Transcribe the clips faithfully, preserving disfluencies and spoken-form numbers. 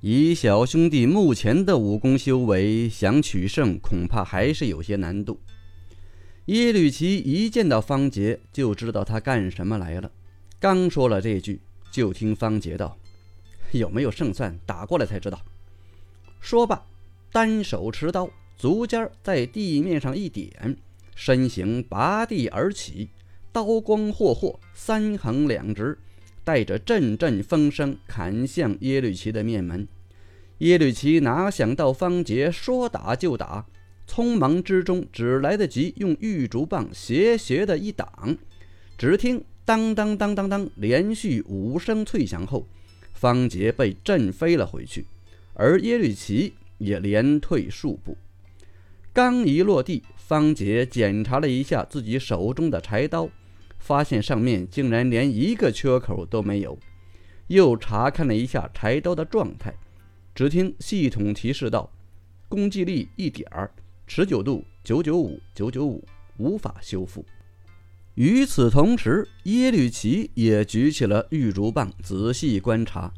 以小兄弟目前的武功修为，想取胜恐怕还是有些难度。耶律齐一见到方杰就知道他干什么来了，刚说了这句，就听方杰道：“有没有胜算，打过来才知道。”说罢，单手持刀，足尖在地面上一点，身形拔地而起，刀光霍霍，三横两直，带着阵阵风声砍向耶律齐的面门。耶律齐哪想到方杰说打就打，匆忙之中只来得及用玉竹棒斜斜的一挡，只听当当当当当连续五声脆响后，方杰被震飞了回去，而耶律齐也连退数步。刚一落地，方杰检查了一下自己手中的柴刀，发现上面竟然连一个缺口都没有，又查看了一下柴刀的状态，只听系统提示道：攻击力一点儿，持久度九九五九九五，无法修复。与此同时，耶律齐也举起了玉竹棒，仔细观察，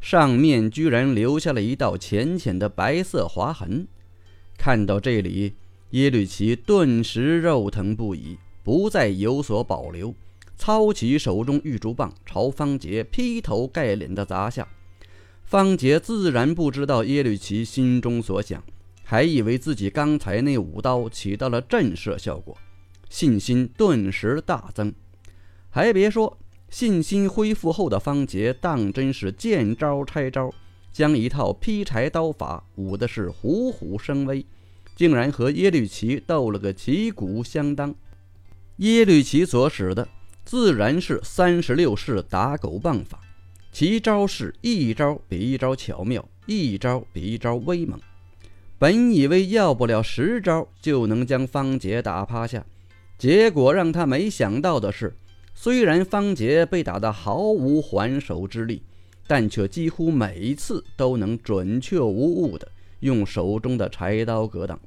上面居然留下了一道浅浅的白色划痕。看到这里，耶律齐顿时肉疼不已，不再有所保留，操起手中玉竹棒朝方杰劈头盖脸的砸下。方杰自然不知道耶律齐心中所想，还以为自己刚才那五刀起到了震慑效果，信心顿时大增。还别说，信心恢复后的方杰当真是见招拆招，将一套劈柴刀法舞的是虎虎生威，竟然和耶律齐斗了个旗鼓相当。耶律齐所使的自然是三十六式打狗棒法，其招是一招比一招巧妙，一招比一招威猛。本以为要不了十招就能将方杰打趴下，结果让他没想到的是，虽然方杰被打得毫无还手之力，但却几乎每一次都能准确无误的用手中的柴刀格挡，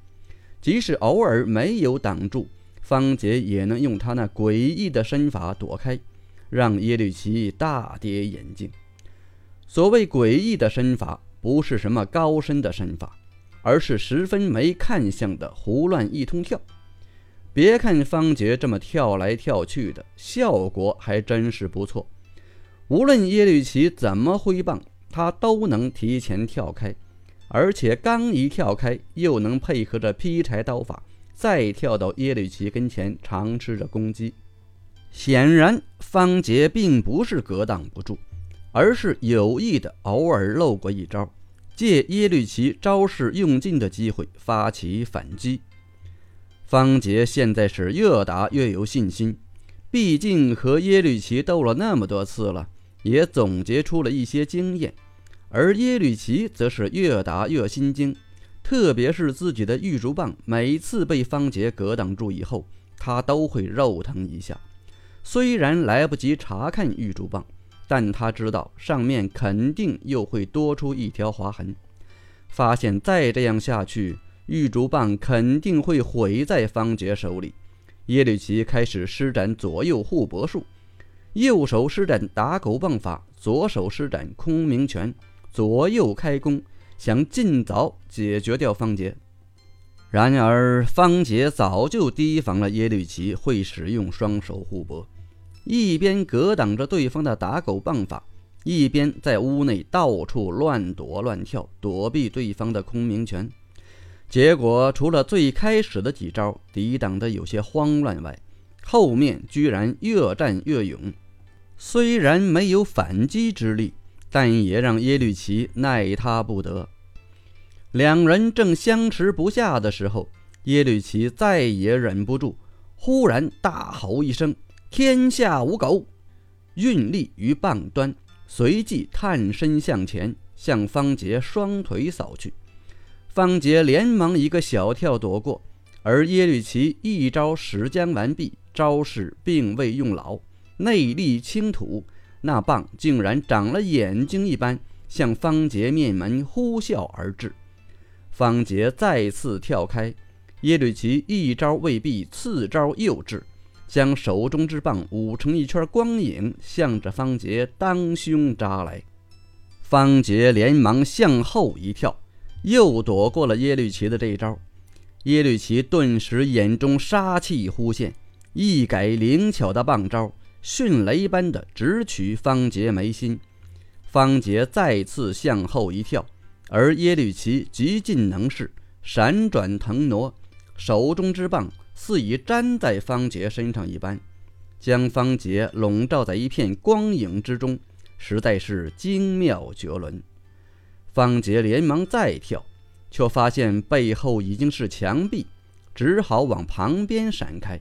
即使偶尔没有挡住，方杰也能用他那诡异的身法躲开，让耶律齐大跌眼镜。所谓诡异的身法，不是什么高深的身法，而是十分没看相的胡乱一通跳。别看方杰这么跳来跳去的，效果还真是不错。无论耶律齐怎么挥棒，他都能提前跳开，而且刚一跳开，又能配合着劈柴刀法再跳到耶律齐跟前尝试着攻击。显然方杰并不是格挡不住，而是有意的偶尔漏过一招，借耶律齐招式用尽的机会发起反击。方杰现在是越打越有信心，毕竟和耶律齐斗了那么多次了，也总结出了一些经验。而耶律齐则是越打越心惊，特别是自己的玉竹棒每次被方杰格挡住以后，他都会肉疼一下。虽然来不及查看玉竹棒，但他知道上面肯定又会多出一条划痕，发现再这样下去，玉竹棒肯定会毁在方杰手里。耶律齐开始施展左右互搏术，右手施展打狗棒法，左手施展空明拳，左右开弓，想尽早解决掉方杰。然而方杰早就提防了耶律齐会使用双手互搏，一边格挡着对方的打狗棒法，一边在屋内到处乱躲乱跳，躲避对方的空明拳。结果除了最开始的几招抵挡得有些慌乱外，后面居然越战越勇，虽然没有反击之力，但也让耶律齐耐他不得。两人正相持不下的时候，耶律齐再也忍不住，忽然大吼一声：“天下无狗！”运力于棒端，随即探身向前，向方杰双腿扫去。方杰连忙一个小跳躲过，而耶律齐一招使将完毕，招式并未用老，内力倾吐，那棒竟然长了眼睛一般，向方杰面门呼啸而至。方杰再次跳开，耶律齐一招未毕，次招又至，将手中之棒舞成一圈光影，向着方杰当胸扎来。方杰连忙向后一跳，又躲过了耶律齐的这一招。耶律齐顿时眼中杀气忽现，一改灵巧的棒招，迅雷般的直取方杰眉心。方杰再次向后一跳，而耶律齐极尽能事，闪转腾挪，手中之棒似已粘在方杰身上一般，将方杰笼罩在一片光影之中，实在是精妙绝伦。方杰连忙再跳，却发现背后已经是墙壁，只好往旁边闪开。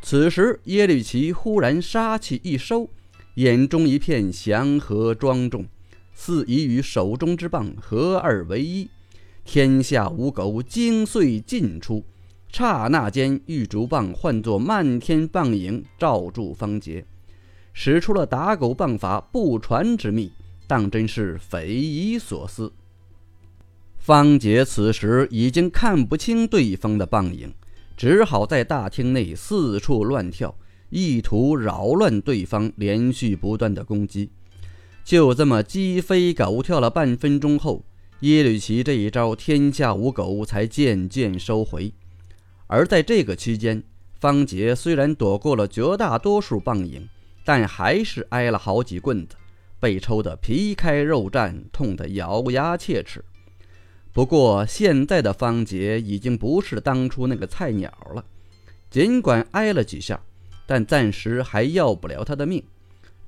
此时耶律齐忽然杀气一收，眼中一片祥和庄重，似已与手中之棒合二为一，天下五狗精碎尽出，刹那间玉竹棒换作漫天棒影罩住方杰，使出了打狗棒法不传之秘，当真是匪夷所思。方杰此时已经看不清对方的棒影，只好在大厅内四处乱跳，意图扰乱对方连续不断的攻击。就这么鸡飞狗跳了半分钟后，耶律齐这一招天下无狗才渐渐收回。而在这个期间，方杰虽然躲过了绝大多数棒影，但还是挨了好几棍子，被抽得皮开肉绽，痛得咬牙切齿。不过现在的方杰已经不是当初那个菜鸟了，尽管挨了几下，但暂时还要不了他的命。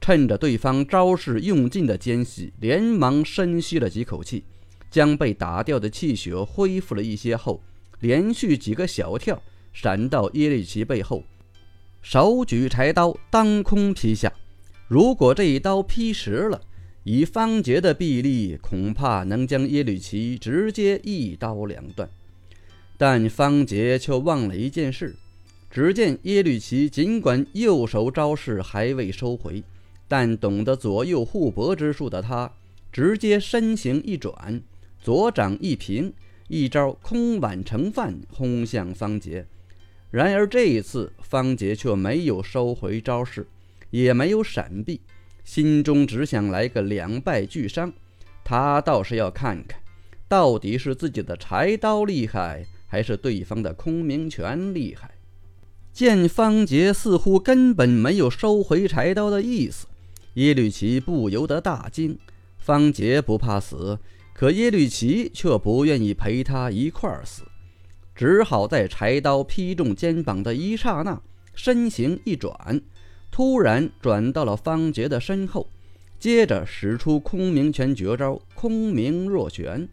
趁着对方招式用尽的间隙，连忙深吸了几口气，将被打掉的气血恢复了一些后，连续几个小跳闪到耶律齐背后，手举柴刀当空劈下。如果这一刀劈实了，以方杰的臂力恐怕能将耶律齐直接一刀两断。但方杰却忘了一件事，只见耶律齐尽管右手招式还未收回，但懂得左右互搏之术的他直接身形一转，左掌一平，一招空碗盛饭轰向方杰。然而这一次方杰却没有收回招式，也没有闪避，心中只想来个两败俱伤。他倒是要看看到底是自己的柴刀厉害，还是对方的空明拳厉害。见方杰似乎根本没有收回柴刀的意思，耶律齐不由得大惊。方杰不怕死，可耶律齐却不愿意陪他一块儿死，只好在柴刀劈中肩膀的一刹那，身形一转，突然转到了方杰的身后，接着使出空明拳绝招空明若旋，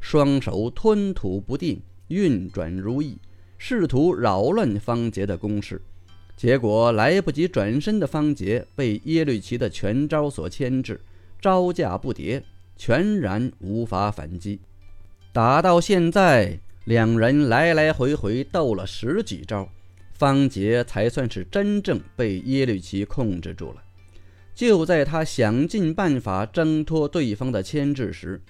双手吞吐不定，运转如意，试图扰乱方杰的攻势。结果来不及转身的方杰被耶律齐的拳招所牵制，招架不迭，全然无法反击。打到现在，两人来来回回斗了十几招，方杰才算是真正被耶律齐控制住了。就在他想尽办法挣脱对方的牵制时，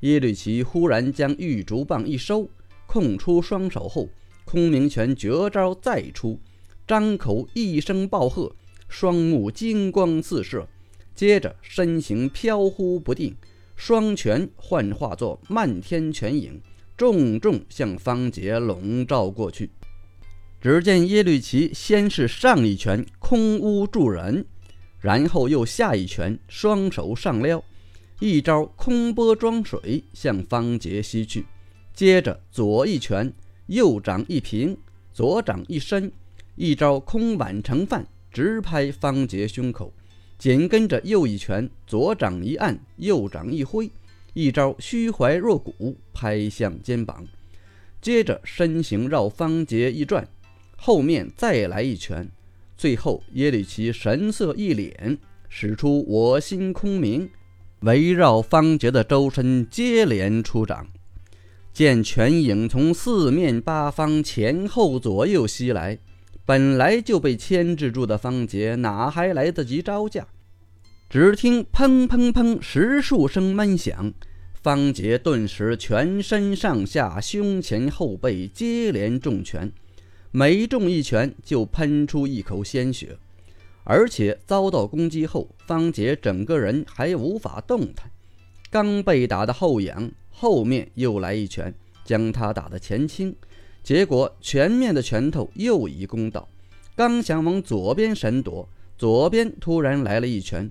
耶律齐忽然将玉竹棒一收，空出双手后，空明拳绝招再出，张口一声暴喝，双目金光四射，接着身形飘忽不定，双拳幻化作漫天拳影，重重向方杰笼罩过去。只见耶律齐先是上一拳空屋住人，然后又下一拳双手上撩，一招空波装水向方杰吸去，接着左一拳，右掌一平，左掌一伸，一招空碗盛饭直拍方杰胸口，紧跟着右一拳，左掌一按，右掌一挥，一招虚怀若谷拍向肩膀，接着身形绕方杰一转，后面再来一拳。最后耶律齐神色一凛，使出我心空明，围绕方杰的周身接连出掌。见拳影从四面八方前后左右袭来，本来就被牵制住的方杰哪还来得及招架？只听砰砰砰十数声闷响，方杰顿时全身上下、胸前后背接连中拳，每中一拳就喷出一口鲜血。而且遭到攻击后，方杰整个人还无法动弹，刚被打的后仰，后面又来一拳，将他打得前倾，结果前面的拳头又一攻倒，刚想往左边闪躲，左边突然来了一拳，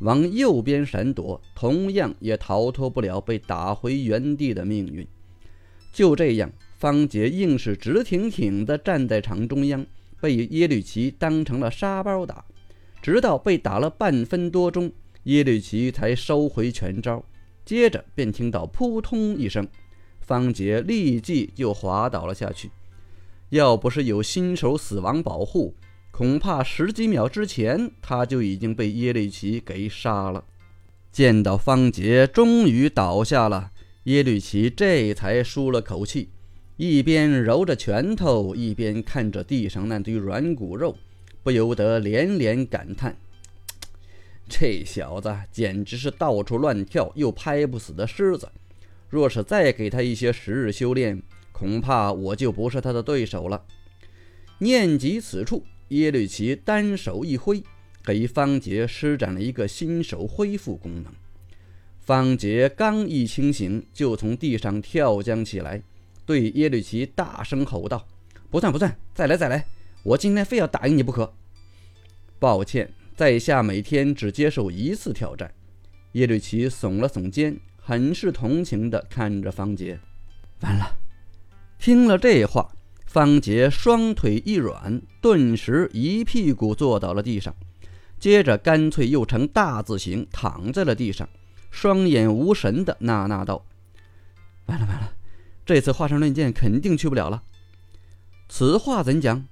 往右边闪躲，同样也逃脱不了被打回原地的命运。就这样，方杰硬是直挺挺地站在场中央，被耶律齐当成了沙包打，直到被打了半分多钟，耶律齐才收回拳招，接着便听到扑通一声，方杰立即就滑倒了下去。要不是有新手死亡保护，恐怕十几秒之前他就已经被耶律齐给杀了。见到方杰终于倒下了，耶律齐这才舒了口气，一边揉着拳头，一边看着地上那堆软骨肉，不由得连连感叹，这小子简直是到处乱跳又拍不死的狮子，若是再给他一些时日修炼，恐怕我就不是他的对手了。念及此处，耶律齐单手一挥，给方杰施展了一个新手恢复功能。方杰刚一清醒，就从地上跳将起来，对耶律齐大声吼道，不算不算，再来再来，我今天非要打赢你不可。抱歉，在下每天只接受一次挑战。耶律齐耸了耸肩，很是同情地看着方杰。完了。听了这话，方杰双腿一软，顿时一屁股坐到了地上，接着干脆又成大字形躺在了地上，双眼无神地呐呐道，完了完了，这次华山论剑肯定去不了了。此话怎讲？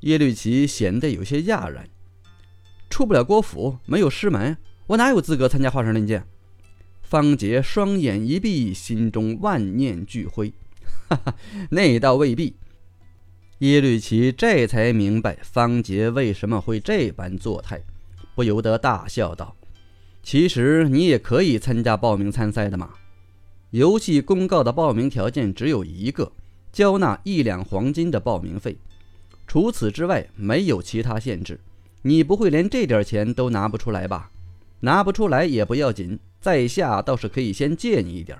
耶律齐显得有些讶然，出不了郭府，没有师门，我哪有资格参加华山论剑？方杰双眼一闭，心中万念俱灰。哈哈，那倒未必。耶律齐这才明白方杰为什么会这般作态，不由得大笑道，其实你也可以参加报名参赛的嘛。游戏公告的报名条件只有一个，交纳一两黄金的报名费，除此之外没有其他限制。你不会连这点钱都拿不出来吧？拿不出来也不要紧，在下倒是可以先借你一点。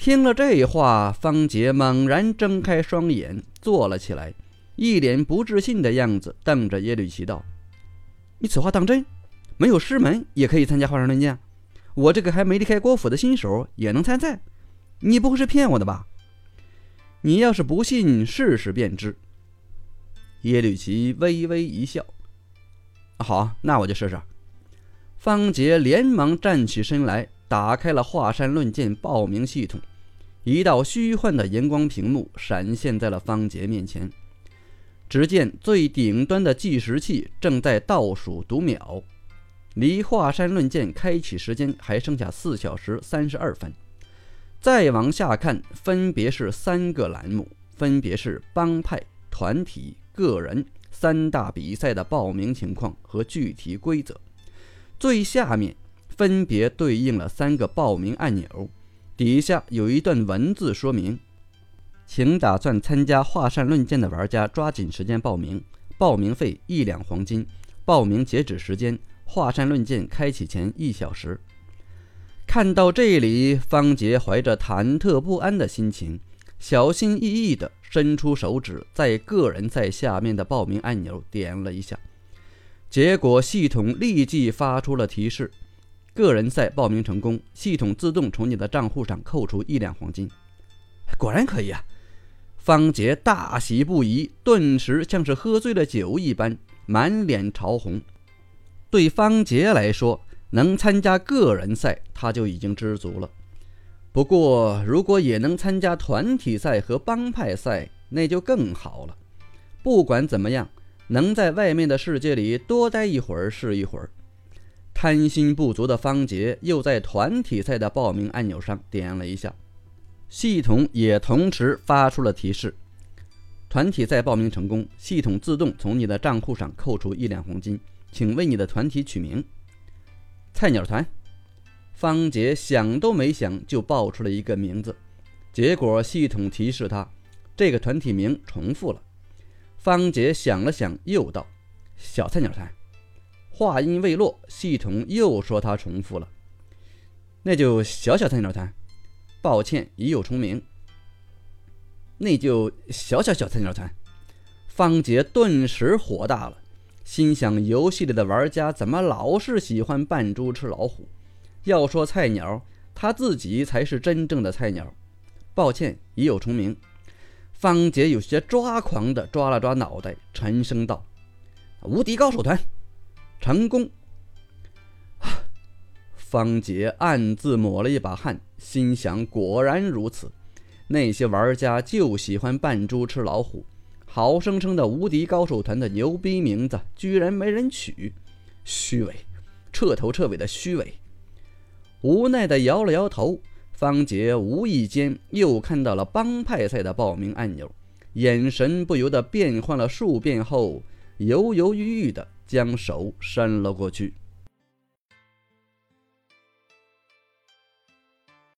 听了这话，方杰猛然睁开双眼坐了起来，一脸不置信的样子，瞪着耶律齐道，你此话当真？没有师门也可以参加华山论剑？我这个还没离开郭府的新手也能参赛？你不会是骗我的吧？你要是不信，试试便知。耶律齐微微一笑，好，那我就试试。方杰连忙站起身来，打开了华山论剑报名系统，一道虚幻的荧光屏幕闪现在了方杰面前。只见最顶端的计时器正在倒数读秒，离华山论剑开启时间还剩下四小时三十二分。再往下看，分别是三个栏目，分别是帮派、团体、个人三大比赛的报名情况和具体规则，最下面分别对应了三个报名按钮，底下有一段文字说明，请打算参加华山论剑的玩家抓紧时间报名，报名费一两黄金，报名截止时间华山论剑开启前一小时。看到这里，方杰怀着忐忑不安的心情，小心翼翼地伸出手指，在个人赛下面的报名按钮点了一下，结果系统立即发出了提示，个人赛报名成功，系统自动从你的账户上扣除一两黄金。果然可以啊！方杰大喜不已，顿时像是喝醉了酒一般，满脸潮红。对方杰来说，能参加个人赛他就已经知足了，不过如果也能参加团体赛和帮派赛，那就更好了。不管怎么样，能在外面的世界里多待一会儿是一会儿。贪心不足的方杰又在团体赛的报名按钮上点了一下，系统也同时发出了提示，团体赛报名成功，系统自动从你的账户上扣除一两黄金，请为你的团体取名。菜鸟团。方杰想都没想就报出了一个名字，结果系统提示他这个团体名重复了。方杰想了想又道，小菜鸟团。话音未落，系统又说他重复了。那就小小菜鸟谈，抱歉已有重名。那就小小小菜鸟谈。方杰顿时火大了，心想游戏里的玩家怎么老是喜欢扮猪吃老虎？要说菜鸟，他自己才是真正的菜鸟。抱歉已有重名。方杰有些抓狂的抓了抓脑袋，沉声道：无敌高手团成功。方杰暗自抹了一把汗，心想果然如此，那些玩家就喜欢扮猪吃老虎，好生生的无敌高手团的牛逼名字居然没人取，虚伪，彻头彻尾的虚伪。无奈的摇了摇头，方杰无意间又看到了帮派赛的报名按钮，眼神不由得变换了数遍后，犹犹豫豫地将手伸了过去。